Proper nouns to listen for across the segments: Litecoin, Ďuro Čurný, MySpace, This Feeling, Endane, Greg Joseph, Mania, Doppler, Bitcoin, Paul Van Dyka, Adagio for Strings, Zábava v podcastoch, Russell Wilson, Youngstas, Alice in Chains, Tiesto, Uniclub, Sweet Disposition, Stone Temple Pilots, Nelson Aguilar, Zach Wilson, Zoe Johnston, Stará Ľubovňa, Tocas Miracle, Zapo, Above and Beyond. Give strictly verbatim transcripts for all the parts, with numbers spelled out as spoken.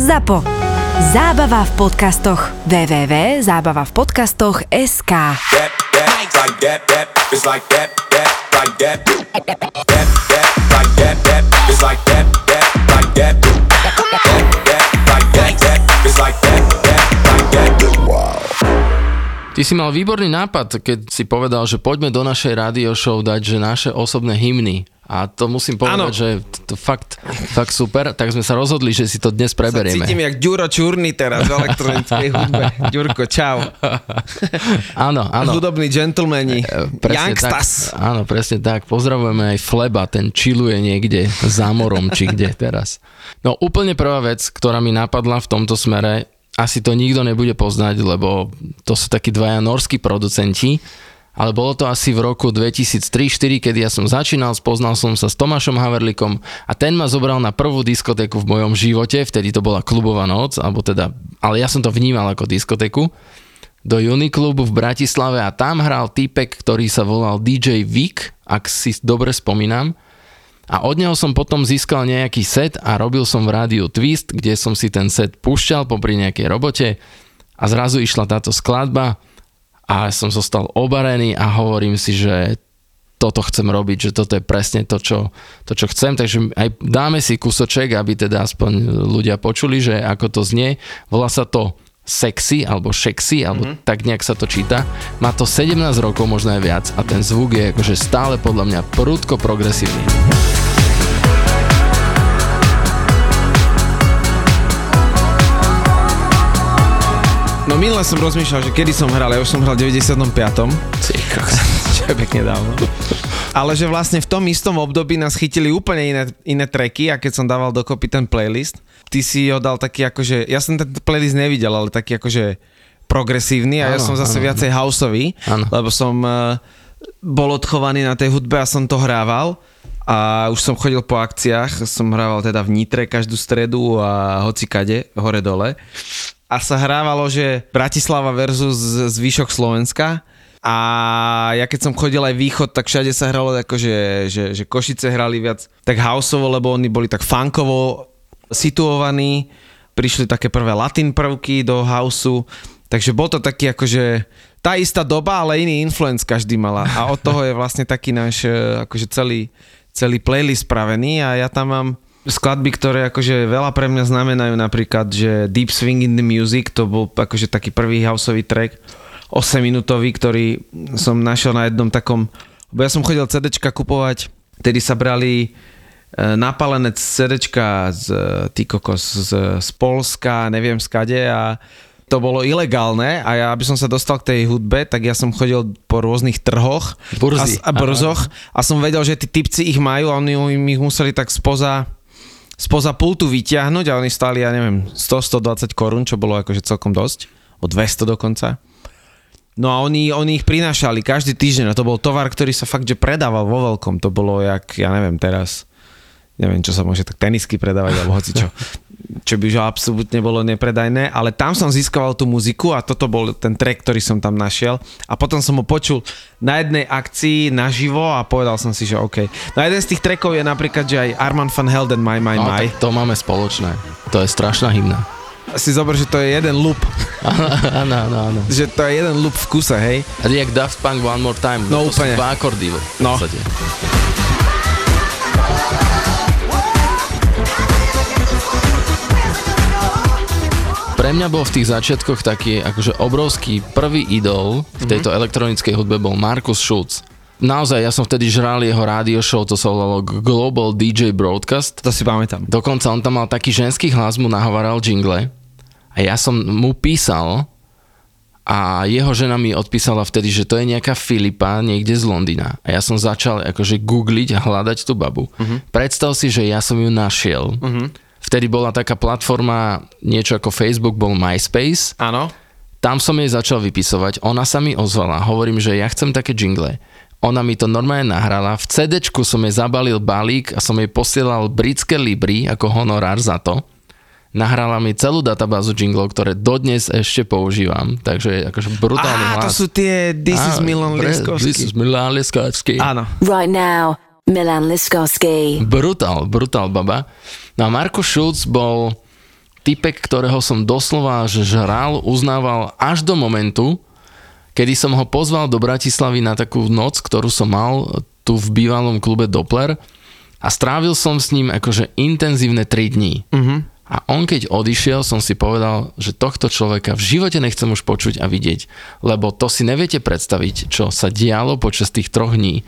Zapo. Zábava v podcastoch. w w w bodka zábava v podcastoch bodka es ká Ty si mal výborný nápad, keď si povedal, že poďme do našej rádio show dať, že naše osobné hymny. A to musím povedať, ano. Že to fakt, fakt super, tak sme sa rozhodli, že si to dnes preberieme. Sa cítim jak Ďuro Čurný teraz v elektronickej hudbe. Ďurko, čau. Áno, áno. Hudobní džentlmeni. Youngstas. Áno, presne tak. Pozdravujeme aj Fleba, ten chilluje niekde za morom, či kde teraz. No úplne prvá vec, ktorá mi napadla v tomto smere, asi to nikto nebude poznať, lebo to sú takí dvaja norskí producenti, ale bolo to asi v roku dvetisíctri dvetisícštyri, kedy ja som začínal, spoznal som sa s Tomášom Haverlikom a ten ma zobral na prvú diskotéku v mojom živote, vtedy to bola klubová noc, alebo teda, ale ja som to vnímal ako diskotéku, do Uniclubu v Bratislave a tam hral týpek, ktorý sa volal dý džej Vic, ak si dobre spomínam, a od neho som potom získal nejaký set a robil som v rádiu Twist, kde som si ten set púšťal popri nejakej robote a zrazu išla táto skladba. A som zostal obarený a hovorím si, že toto chcem robiť, že toto je presne to, čo, to, čo chcem. Takže aj dáme si kúsoček, aby teda aspoň ľudia počuli, že ako to znie. Volá sa to Sexy, alebo Šexy, alebo mm-hmm. tak nejak sa to číta. Má to sedemnásť rokov, možno aj viac a ten zvuk je akože stále podľa mňa prudko progresívny. No minule som rozmýšľal, že kedy som hral, ja už som hral v deväťdesiatpäť. Čo je pekne dávno. Ale že vlastne v tom istom období nás chytili úplne iné, iné tracky a keď som dával dokopy ten playlist, ty si ho dal taký akože, ja som ten playlist nevidel, ale taký akože progresívny a ano, ja som zase ano, viacej houseový, lebo som uh, bol odchovaný na tej hudbe a som to hrával. A už som chodil po akciách, som hrával teda v Nitre každú stredu a hocikade, hore-dole. A sa hrávalo, že Bratislava versus zvyšok Slovenska. A ja keď som chodil aj východ, tak všade sa hralo tako, že, že, že Košice hrali viac tak houseovo, lebo oni boli tak funkovo situovaní. Prišli také prvé latin prvky do houseu. Takže bol to taký akože tá istá doba, ale iný influence každý mala. A od toho je vlastne taký náš akože celý, celý playlist spravený a ja tam mám skladby, ktoré akože veľa pre mňa znamenajú, napríklad, že Deep Swing in the Music, to bol akože taký prvý houseový track, osemminútový, ktorý som našiel na jednom takom, bo ja som chodil CDčka kupovať, tedy sa brali e, napálené CDčka z ty kokos, z, z Polska, neviem skade a to bolo ilegálne a ja, aby som sa dostal k tej hudbe, tak ja som chodil po rôznych trhoch Burzy. a, a brzoch a som vedel, že tí typci ich majú a oni ich museli tak spoza spoza pultu vyťahnuť a oni stáli, ja neviem, sto až stodvadsať korún, čo bolo akože celkom dosť, o dvesto dokonca. No a oni, oni ich prinášali každý týždeň a to bol tovar, ktorý sa fakt, že predával vo veľkom. To bolo jak, ja neviem, teraz, neviem, čo sa môže tak tenisky predávať alebo hocičo, čo by už absolútne bolo nepredajné, ale tam som získaval tú muziku a toto bol ten track, ktorý som tam našiel a potom som ho počul na jednej akcii naživo a povedal som si, že OK. No jeden z tých trackov je napríklad, že aj Armand van Helden, My, My, no, My. To máme spoločné, to je strašná hymna. Si zober, že to je jeden loop. Áno, áno, áno. Že to je jeden loop v kuse, hej. A jak Daft Punk One More Time, no, to úplne. Sú dva akordy v podstate. No. Pre mňa bol v tých začiatkoch taký akože obrovský prvý idol v tejto mm-hmm. elektronickej hudbe bol Markus Schulz. Naozaj, ja som vtedy žral jeho rádio show, to sa volalo Global dý džej Broadcast. To si pamätám. Dokonca on tam mal taký ženský hlas, mu nahovaral jingle a ja som mu písal a jeho žena mi odpísala vtedy, že to je nejaká Filipa niekde z Londýna. A ja som začal akože googliť a hľadať tú babu. Mm-hmm. Predstav si, že ja som ju našiel. Mhm. Vtedy bola taká platforma, niečo ako Facebook, bol MySpace. Áno. Tam som jej začal vypisovať, ona sa mi ozvala, hovorím, že ja chcem také džingle. Ona mi to normálne nahrala, v CDčku som jej zabalil balík a som jej posielal britské libry ako honorár za to. Nahrala mi celú databázu džinglov, ktoré dodnes ešte používam, takže akože brutálny Á, hlas. Á, to sú tie This Á, is Milan Lieskáčsky. This is Milan Lieskáčsky. Áno. Right now. Milan Liskowski. Brutál, brutál baba. No a Markus Schulz bol typek, ktorého som doslova žral, uznával až do momentu, kedy som ho pozval do Bratislavy na takú noc, ktorú som mal tu v bývalom klube Doppler a strávil som s ním akože intenzívne tri dni. Uh-huh. A on keď odišiel, som si povedal, že tohto človeka v živote nechcem už počuť a vidieť, lebo to si neviete predstaviť, čo sa dialo počas tých troch dní.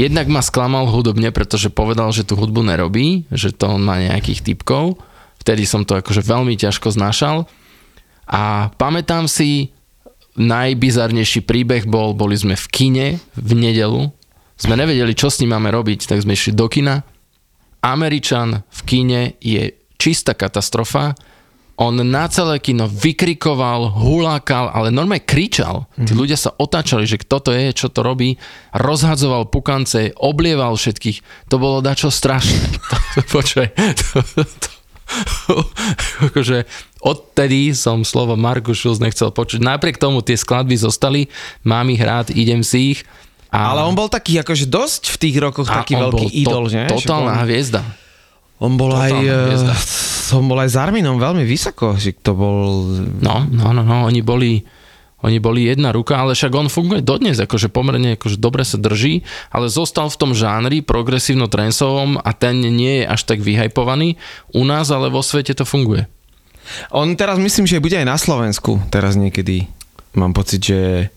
Jednak ma sklamal hudobne, pretože povedal, že tú hudbu nerobí, že to on má nejakých typkov. Vtedy som to akože veľmi ťažko znašal. A pamätám si, najbizarnejší príbeh bol, boli sme v kine v nedeľu, sme nevedeli, čo s ním máme robiť, tak sme išli do kina. Američan v kine je čistá katastrofa, on na celé kino vykrikoval, hulákal, ale normálne kričal. Tí ľudia sa otáčali, že kto to je, čo to robí, rozhadzoval pukance, oblieval všetkých, to bolo dačo strašné. Počuj, to, to, to. Akože odtedy som slovo Markus Schulz nechcel počuť. Napriek tomu tie skladby zostali, mám ich rád, idem si ich. A... Ale on bol taký akože dosť v tých rokoch taký veľký idol, to, že? Totálna on... hviezda. On bol totálna aj hviezda. On bol aj s Arminom veľmi vysoko, že to bol... No, no, no, no oni boli... Oni boli jedna ruka, ale však on funguje dodnes, akože pomerne akože dobre sa drží, ale zostal v tom žánri progresívno-tranceovom a ten nie je až tak vyhajpovaný. U nás, ale vo svete to funguje. On teraz myslím, že bude aj na Slovensku teraz niekedy. Mám pocit, že,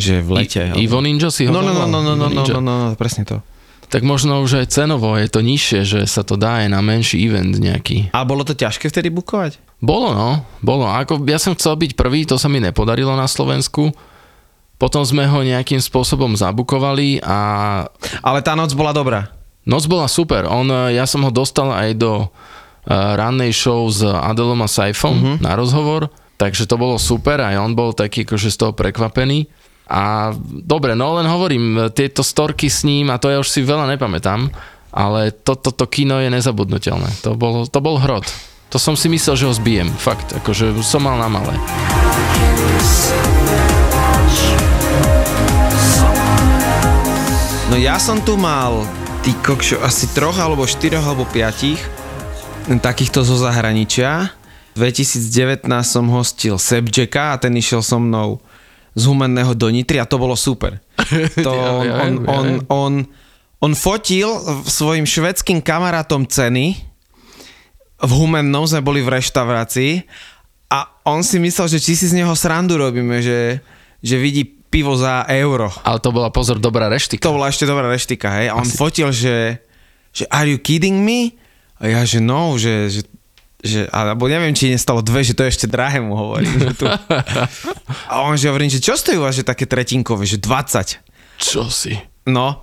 že v lete. I, Ivo Ninja si ho no, no, no, no, no, no, no, no, no, presne to. Tak možno už aj cenovo je to nižšie, že sa to dá aj na menší event nejaký. A bolo to ťažké vtedy bookovať? Bolo, no. Bolo. Ako, ja som chcel byť prvý, to sa mi nepodarilo na Slovensku. Potom sme ho nejakým spôsobom zabukovali a... Ale tá noc bola dobrá. Noc bola super. On, ja som ho dostal aj do uh, rannej show s Adelom a Saifom uh-huh. na rozhovor, takže to bolo super a on bol taký akože z toho prekvapený. A dobre, no len hovorím, tieto storky s ním, a to ja už si veľa nepamätám, ale toto to, to kino je nezabudnutelné. To, bolo, to bol hrot. To som si myslel, že ho zbijem. Fakt, akože som mal na malé. No ja som tu mal tý kokšo, asi troch, alebo štyroch, alebo piatich takýchto zo zahraničia. V dvetisíc devätnásť som hostil Sebjacka a ten išiel so mnou z Humenného do Nitry a to bolo super. To on, on, on, on, on fotil svojim švédským kamarátom ceny. V Humennom sme boli v reštaurácii a on si myslel, že či si z neho srandu robíme, že, že vidí pivo za euro. Ale to bola pozor dobrá reštika. To bola ešte dobrá reštika, hej. A on Asi. fotil, že, že are you kidding me? A ja, že no, že... že Že, alebo neviem, či nestalo dve, že to ešte drahému hovorím. Že tu. A on že hovorím, že čo stojí u vás, že také tretinkové, že dvadsať. Čo si? No,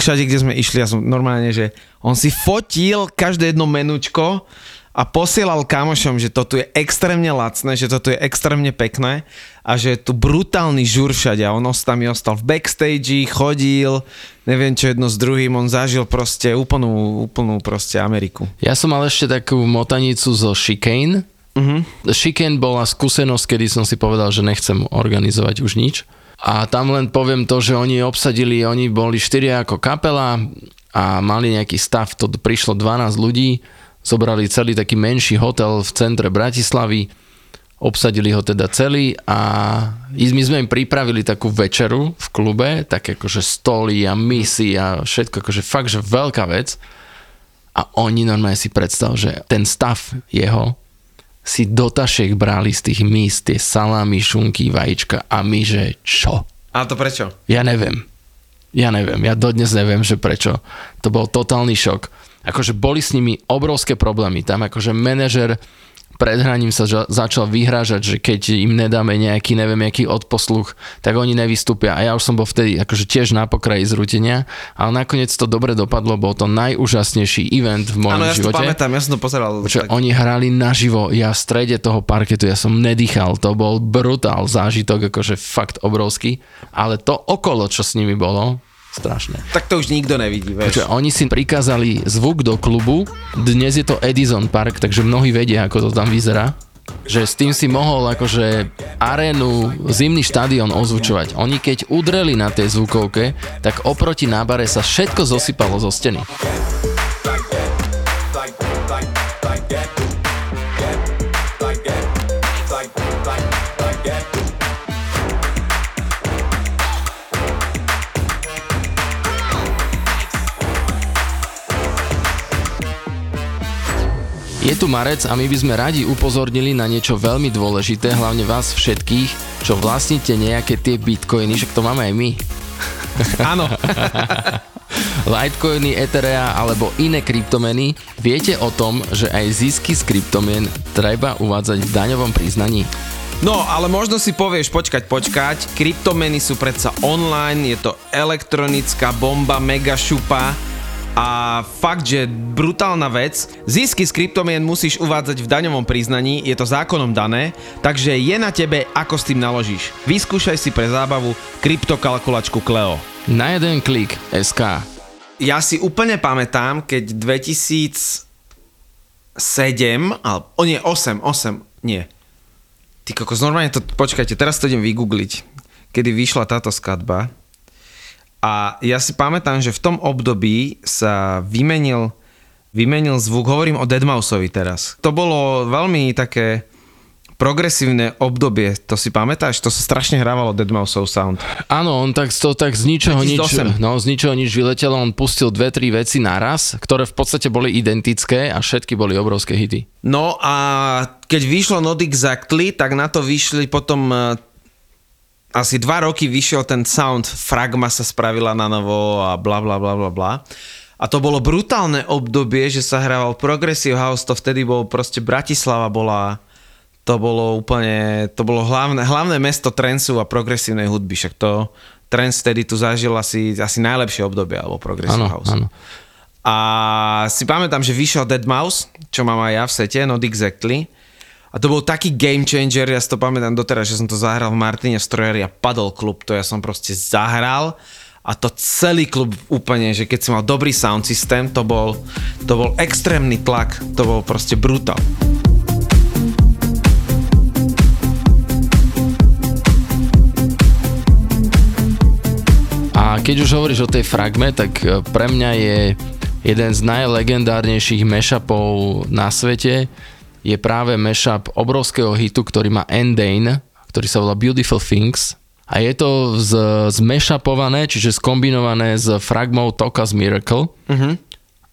všade, kde sme išli, ja som normálne, že on si fotil každé jedno menučko a posielal kamošom, že toto je extrémne lacné, že toto je extrémne pekné a že je tu brutálny žur všade. A on tam ostal v backstage, chodil... Neviem, čo jedno s druhým, on zažil proste úplnú, úplnú proste Ameriku. Ja som mal ešte takú motanicu zo Chicane. Uh-huh. Chicane bola skúsenosť, kedy som si povedal, že nechcem organizovať už nič. A tam len poviem to, že oni obsadili, oni boli štyria ako kapela a mali nejaký stav, to prišlo dvanásť ľudí, zobrali celý taký menší hotel v centre Bratislavy, obsadili ho teda celý a my sme im pripravili takú večeru v klube, tak akože stoly a misy a všetko, akože fakt, že veľká vec. A oni normálne si predstav, že ten stav jeho si do tašiek brali z tých mis, tie salámy, šunky, vajíčka a my, že čo? A to prečo? Ja neviem. Ja neviem. Ja dodnes neviem, že prečo. To bol totálny šok. Akože boli s nimi obrovské problémy. Tam akože manažer pred hraním sa ža- začal vyhrážať, že keď im nedáme nejaký, neviem, jaký odposluch, tak oni nevystúpia. A ja už som bol vtedy akože tiež na pokraji zrútenia, ale nakoniec to dobre dopadlo, bol to najúžasnejší event v mojom živote. Áno, ja to pamätám, ja som to pozeral. Že tak... Oni hrali naživo, ja v strede toho parketu, ja som nedýchal, to bol brutál zážitok, akože fakt obrovský, ale to okolo, čo s nimi bolo, strašné. Tak to už nikto nevidí, vieš. Oni si prikázali zvuk do klubu, dnes je to Edison Park, takže mnohí vedia, ako to tam vyzerá, že s tým si mohol akože arénu, zimný štadión ozvučovať. Oni keď udreli na tej zvukovke, tak oproti nábare sa všetko zosypalo zo steny. tu marec a my by sme radi upozornili na niečo veľmi dôležité, hlavne vás všetkých, čo vlastníte nejaké tie bitcoiny, však to máme aj my. Áno. Litecoiny, Etherea alebo iné kryptomeny. Viete o tom, že aj zisky z kryptomien treba uvádzať v daňovom priznaní? No, ale možno si povieš, počkať, počkať, kryptomeny sú predsa online, je to elektronická bomba, mega šupa a fakt, že brutálna vec. Zisky z kryptomien musíš uvádzať v daňovom priznaní, je to zákonom dané, takže je na tebe, ako s tým naložíš. Vyskúšaj si pre zábavu kryptokalkulačku Cleo. Na jeden klik es ká. Ja si úplne pamätám, keď dvetisícsedem, alebo, o nie, osem, osem, nie. Ty kokos, normálne to, počkajte, teraz to idem vygoogliť, kedy vyšla táto skladba. A ja si pamätám, že v tom období sa vymenil, vymenil zvuk, hovorím o Deadmau päťovi teraz. To bolo veľmi také progresívne obdobie, to si pamätáš? To sa strašne hrávalo Deadmausov sound. Áno, on tak, to, tak z ničoho nič, no, z ničoho nič vyletelo, on pustil dve, tri veci naraz, ktoré v podstate boli identické a všetky boli obrovské hity. No a keď vyšlo Not Exactly, tak na to vyšli potom uh, asi dva roky vyšiel ten sound, Fragma sa spravila na novo a bla bla bla bla bla. A to bolo brutálne obdobie, že sa hrával Progressive House, to vtedy bol proste Bratislava bola... To bolo úplne, to bolo hlavné, hlavné mesto transu a progresívnej hudby, však to trans vtedy tu zažil asi, asi najlepšie obdobie, alebo Progressive House. Áno. A si pamätám, že vyšiel Deadmau päť, čo mám aj ja v sete, Not Exactly. A to bol taký game changer, ja si to pamätám doteraz, že som to zahral v Martine v Strojeri a padol klub, to ja som proste zahral a to celý klub úplne, že keď som mal dobrý sound systém, to bol, to bol extrémny tlak, to bol proste brutál. A keď už hovoríš o tej Fragme, tak pre mňa je jeden z najlegendárnejších mashupov na svete. Je práve mashup obrovského hitu, ktorý má Endane, ktorý sa volá Beautiful Things. A je to z, zmashupované, čiže skombinované s Fragmou Tocas Miracle. Uh-huh.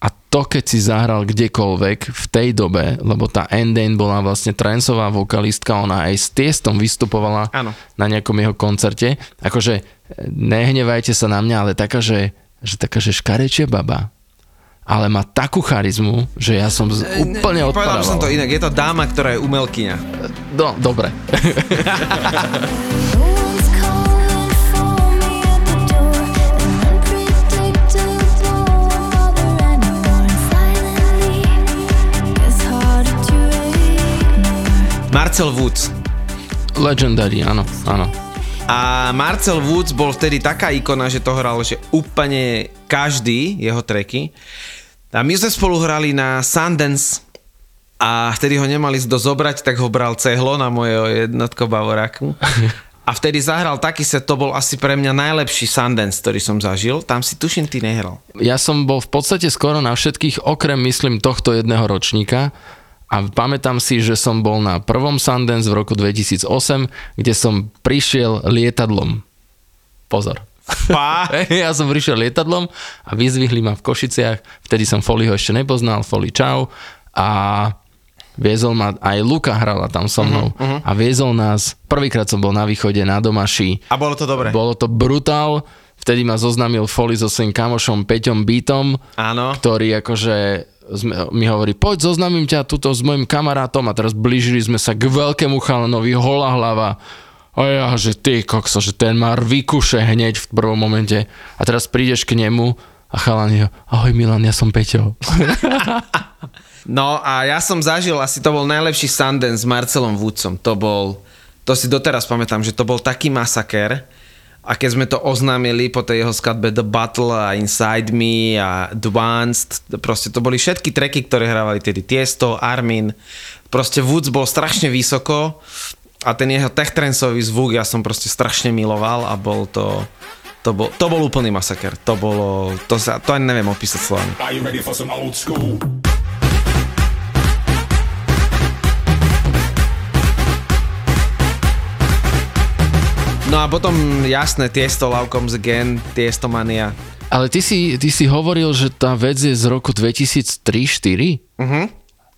A to, keď si zahral kdekoľvek v tej dobe, lebo tá Endane bola vlastne tranceová vokalistka, ona aj s Tiestom vystupovala ano. Na nejakom jeho koncerte. Akože nehnevajte sa na mňa, ale taká, že, že taká, že škarečia baba. Ale má takú charizmu, že ja som z, úplne odpadával. Povedal som to inak, je to dáma, ktorá je umelkyňa. No, dobre. Marcel Woods. Legendary, áno, áno. A Marcel Woods bol vtedy taká ikona, že to hral že úplne každý jeho tracky. A my sme spolu hrali na Sundance a vtedy ho nemali kto zobrať, tak ho bral Cehlo na moje jednotko bavoráku. A vtedy zahral taký set, to bol asi pre mňa najlepší Sundance, ktorý som zažil. Tam si tuším, ty nehral. Ja som bol v podstate skoro na všetkých, okrem myslím tohto jedného ročníka. A pamätám si, že som bol na prvom Sundance v roku dvetisícosem, kde som prišiel lietadlom. Pozor. Ja som prišiel lietadlom a vyzvihli ma v Košiciach. Vtedy som Folyho ešte nepoznal. Foly čau. A viezol ma, aj Luka hrala tam so mnou. Uh-huh, uh-huh. A viezol nás, prvýkrát som bol na východe, na domaši. A bolo to dobre. Bolo to brutál. Vtedy ma zoznamil Foly so svojím kamošom Peťom Beatom. Áno. Ktorý akože... mi hovorí, poď, zoznamím ťa tuto s mojim kamarátom a teraz blížili sme sa k veľkému chalanovi, holá hlava a ja, že ty kokso, že ten má vykuše hneď v prvom momente a teraz prídeš k nemu a chalan je, ahoj Milan, ja som Peťo. No a ja som zažil, asi to bol najlepší Sundance s Marcelom Woodsom, to bol, to si doteraz pamätám, že to bol taký masaker. A keď sme to oznámili po tej jeho skladbe The Battle a Inside Me a Advanced, proste to boli všetky tracky, ktoré hrávali tedy Tiesto, Armin, proste Woods bol strašne vysoko a ten jeho tech-trancový zvuk ja som proste strašne miloval a bol to, to bol, to bol úplný masaker, to bolo, to, sa, to ani neviem opísať slovami. No a potom, jasné, Tiesto, Love Comes Again, Tiesto Mania. Ale ty si, ty si hovoril, že tá vec je z roku dvetisíctri štyri? Mhm. Uh-huh.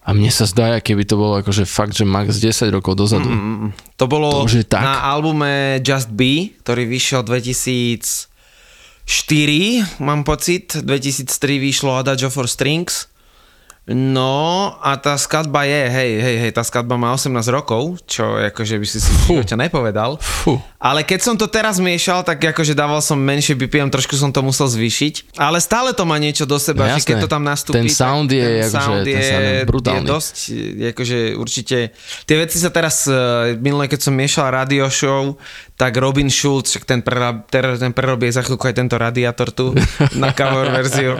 A mne sa zdá, keby to bolo akože fakt, že max desať rokov dozadu. Mm, to bolo to, na albume Just Be, ktorý vyšiel dvetisícštyri, mám pocit. dvetisíctri vyšlo Adagio for Strings. No a tá skladba je, hej, hej, hej, tá skladba má osemnásť rokov, čo akože by si si čo nepovedal. Fú. Ale keď som to teraz miešal, tak akože dával som menšie bé pé em, trošku som to musel zvýšiť. Ale stále to má niečo do seba, no, že keď to tam nastúpi, ten sound je, ten akože, sound je, ten sound je brutálny. Je dosť, akože určite, tie veci sa teraz, minulé keď som miešal radio show, tak Robin Schulz, ten, prerab, ten prerobie za chvíľku aj tento radiátor tu na cover verziu,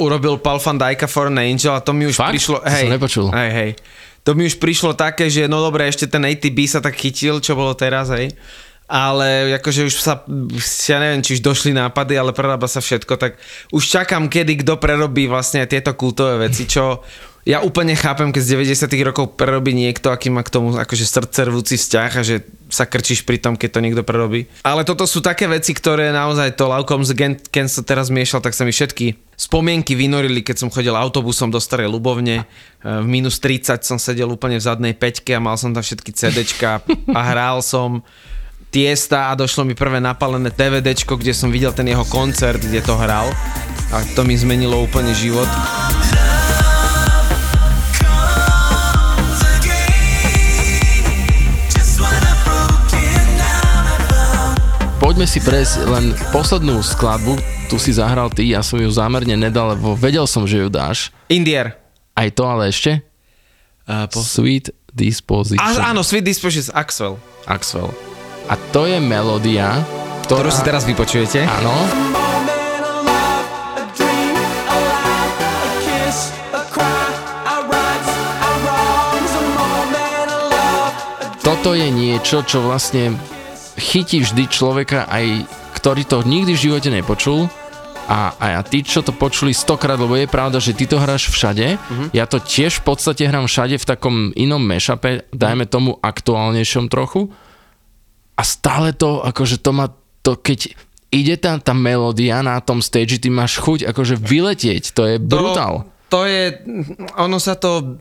urobil Paul Van Dyka Foreign Angel a to mi už Fakt? prišlo, hej, hej, hej, to mi už prišlo také, že no dobre, ešte ten á té bé sa tak chytil, čo bolo teraz, hej. Ale akože už sa, ja neviem, či už došli nápady, ale prerába sa všetko, tak už čakám, kedy kto prerobí vlastne tieto kultové veci, čo ja úplne chápem, keď z deväťdesiatych rokov prerobí niekto, aký má k tomu akože srdcervúci vzťah a že sa krčíš pri tom, keď to niekto prerobí. Ale toto sú také veci, ktoré naozaj to Love Comes Again, keď sa teraz miešal, tak sa mi všetky spomienky vynorili, keď som chodil autobusom do Starej Ľubovne. V mínus tridsať som sedel úplne v zadnej peťke a mal som tam všetky CDčka a hral som Tiesta a došlo mi prvé napálené DVDčko, kde som videl ten jeho koncert, kde to hral a to mi zmenilo úplne život. Poďme si prejsť len poslednú skladbu, tu si zahral ty, ja som ju zámerne nedal, lebo vedel som, že ju dáš. Indier. Aj to, ale ešte? Uh, po... Sweet Disposition. A, áno, Sweet Disposition, Axwell. Axwell. A to je melódia, ktorú si teraz vypočujete. Áno. Toto je niečo, čo vlastne chytí vždy človeka, aj ktorý to nikdy v živote nepočul. A, a tí, čo to počuli stokrát, lebo je pravda, že ty to hráš všade. Uh-huh. Ja to tiež v podstate hrám všade v takom inom mashupe, dajme tomu aktuálnejšom trochu. A stále to, akože to má to, keď ide tá, tá melódia na tom stage, ty máš chuť akože vyletieť, to je brutál. To, to je, ono sa to,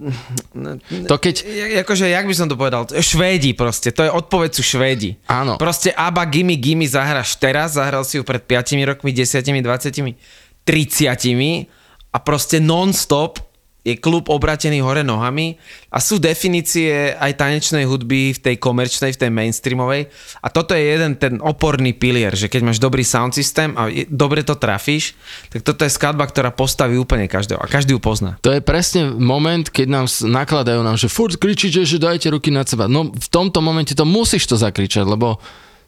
to keď, akože, jak by som to povedal, Švédi proste, to je odpoveď sú Švédi. Áno. Proste Abba Gimme Gimme zahraš teraz, zahral si ju pred piatimi rokmi, desiatimi, dvadsiatimi, tridsiatimi a proste non-stop je klub obratený hore nohami a sú definície aj tanečnej hudby v tej komerčnej, v tej mainstreamovej a toto je jeden ten oporný pilier, že keď máš dobrý sound systém a dobre to trafíš, tak toto je skladba, ktorá postaví úplne každého a každý ju pozná. To je presne moment, keď nám nakladajú nám, že furt kričíte, že dajte ruky nad seba. No v tomto momente to musíš to zakričať, lebo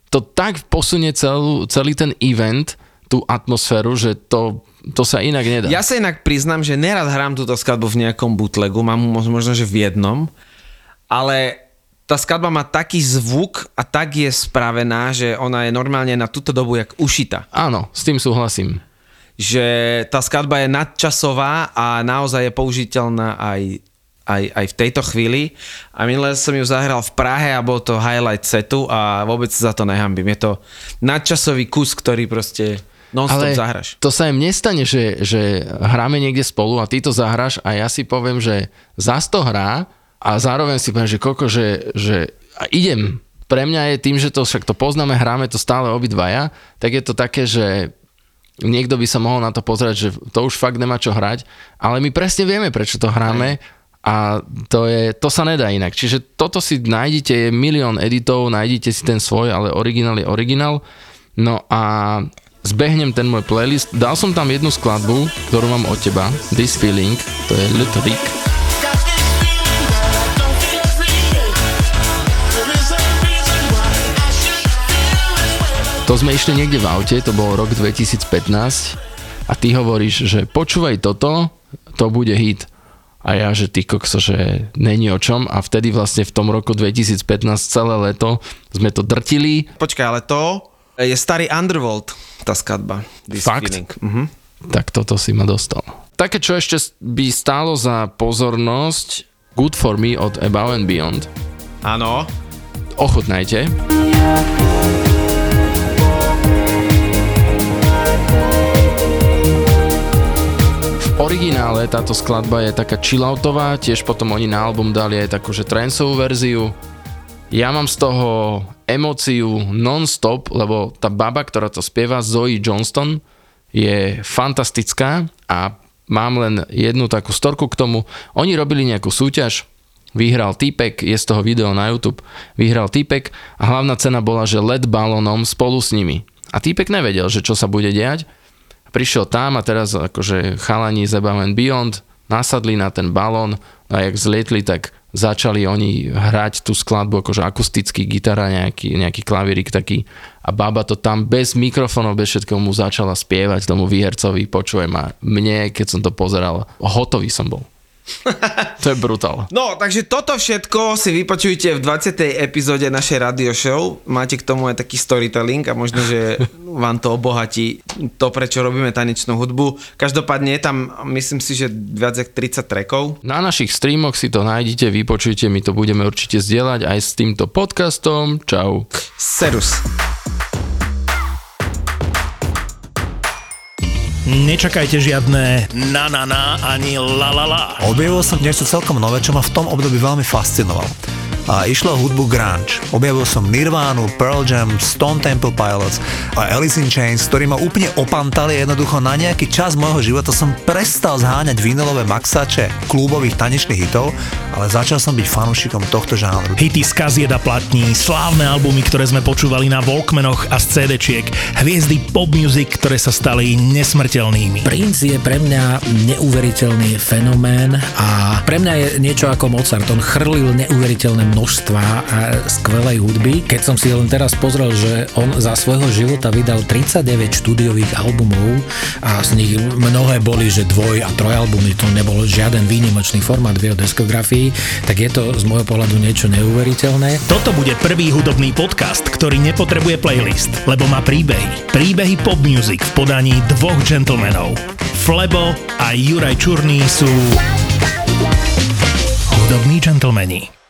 to tak posunie celú, celý ten event, tú atmosféru, že to To sa inak nedá. Ja sa inak priznám, že nerad hrám túto skladbu v nejakom bootlegu, mám možno, že v jednom, ale tá skladba má taký zvuk a tak je spravená, že ona je normálne na túto dobu jak ušita. Áno, s tým súhlasím. Že tá skladba je nadčasová a naozaj je použiteľná aj, aj, aj v tejto chvíli. A minulé som ju zahral v Prahe a bol to highlight setu a vôbec sa za to nehambím. Je to nadčasový kus, ktorý proste... non-stop zahraš. To sa im nestane, že, že hráme niekde spolu a ty to zahraš a ja si poviem, že zás to hrá a zároveň si poviem, že koko, že, že idem. Pre mňa je tým, že to však to poznáme, hráme to stále obidvaja, tak je to také, že niekto by sa mohol na to pozerať, že to už fakt nemá čo hrať, ale my presne vieme, prečo to hráme a to, je, to sa nedá inak. Čiže toto si nájdete, je milión editov, nájdete si ten svoj, ale originál je originál. No a zbehnem ten môj playlist. Dal som tam jednu skladbu, ktorú mám od teba. This Feeling, to je Le Trick. To sme išli niekde v aute, to bol rok dvetisícpätnásť a ty hovoríš, že počúvaj toto, to bude hit. A ja, že ty kokso, že není o čom. A vtedy vlastne v tom roku dvetisícpätnásť celé leto sme to drtili. Počkaj, ale to... je starý Underworld, tá skladba. This Fakt? Uh-huh. Tak toto si ma dostal. Také, čo ešte by stálo za pozornosť, Good For Me od Above and Beyond. Áno. Ochutnajte. V originále táto skladba je taká chilloutová, tiež potom oni na album dali aj takú, že tranceovú verziu. Ja mám z toho emóciu non-stop, lebo tá baba, ktorá to spieva, Zoe Johnston, je fantastická a mám len jednu takú storku k tomu. Oni robili nejakú súťaž, vyhral týpek, je z toho video na YouTube, vyhral týpek a hlavná cena bola, že let balónom spolu s nimi. A týpek nevedel, že čo sa bude dejať. Prišiel tam a teraz akože chalani z Above and Beyond nasadli na ten balón a jak zlietli, tak začali oni hrať tú skladbu akože akusticky, gitara, nejaký, nejaký klavírik taký a baba to tam bez mikrofónov, bez všetkého mu začala spievať tomu výhercovi, počujem a mne, keď som to pozeral, hotový som bol. To je brutál. No, takže toto všetko si vypočujte v dvadsiatej epizóde našej radio show. Máte k tomu aj taký storytelling a možno, že vám to obohatí to, prečo robíme tanečnú hudbu. Každopádne je tam, myslím si, že viac jak tridsať trackov. Na našich streamoch si to nájdete, vypočujte, my to budeme určite zdieľať aj s týmto podcastom. Čau. Serus. Nečakajte žiadne na na na ani la la la. Objavil som niečo celkom nové, čo ma v tom období veľmi fascinovalo. A išlo hudbu grunge. Objavil som Nirvánu, Pearl Jam, Stone Temple Pilots a Alice in Chains, ktorí ma úplne opantali a jednoducho na nejaký čas môjho života som prestal zháňať vinylové maxáče klubových tanečných hitov, ale začal som byť fanúšikom tohto žánru. Hity z kaziet a platní, slávne albumy, ktoré sme počúvali na Walkmanoch a z cé déčiek, hviezdy pop music, ktoré sa stali nesmrteľnými. Prince je pre mňa neuveriteľný fenomén a pre mňa je niečo ako Mozart. On chrlil neuveriteľné množstva a skvelej hudby. Keď som si len teraz pozrel, že on za svojho života vydal tridsaťdeväť štúdiových albumov a z nich mnohé boli, že dvoj a trojalbumy, to nebol žiaden výnimočný formát v jeho diskografii, tak je to z môjho pohľadu niečo neuveriteľné. Toto bude prvý hudobný podcast, ktorý nepotrebuje playlist, lebo má príbehy. Príbehy pop music v podaní dvoch gentlemanov. Flebo a Ďuro Čurný sú hudobní gentlemani.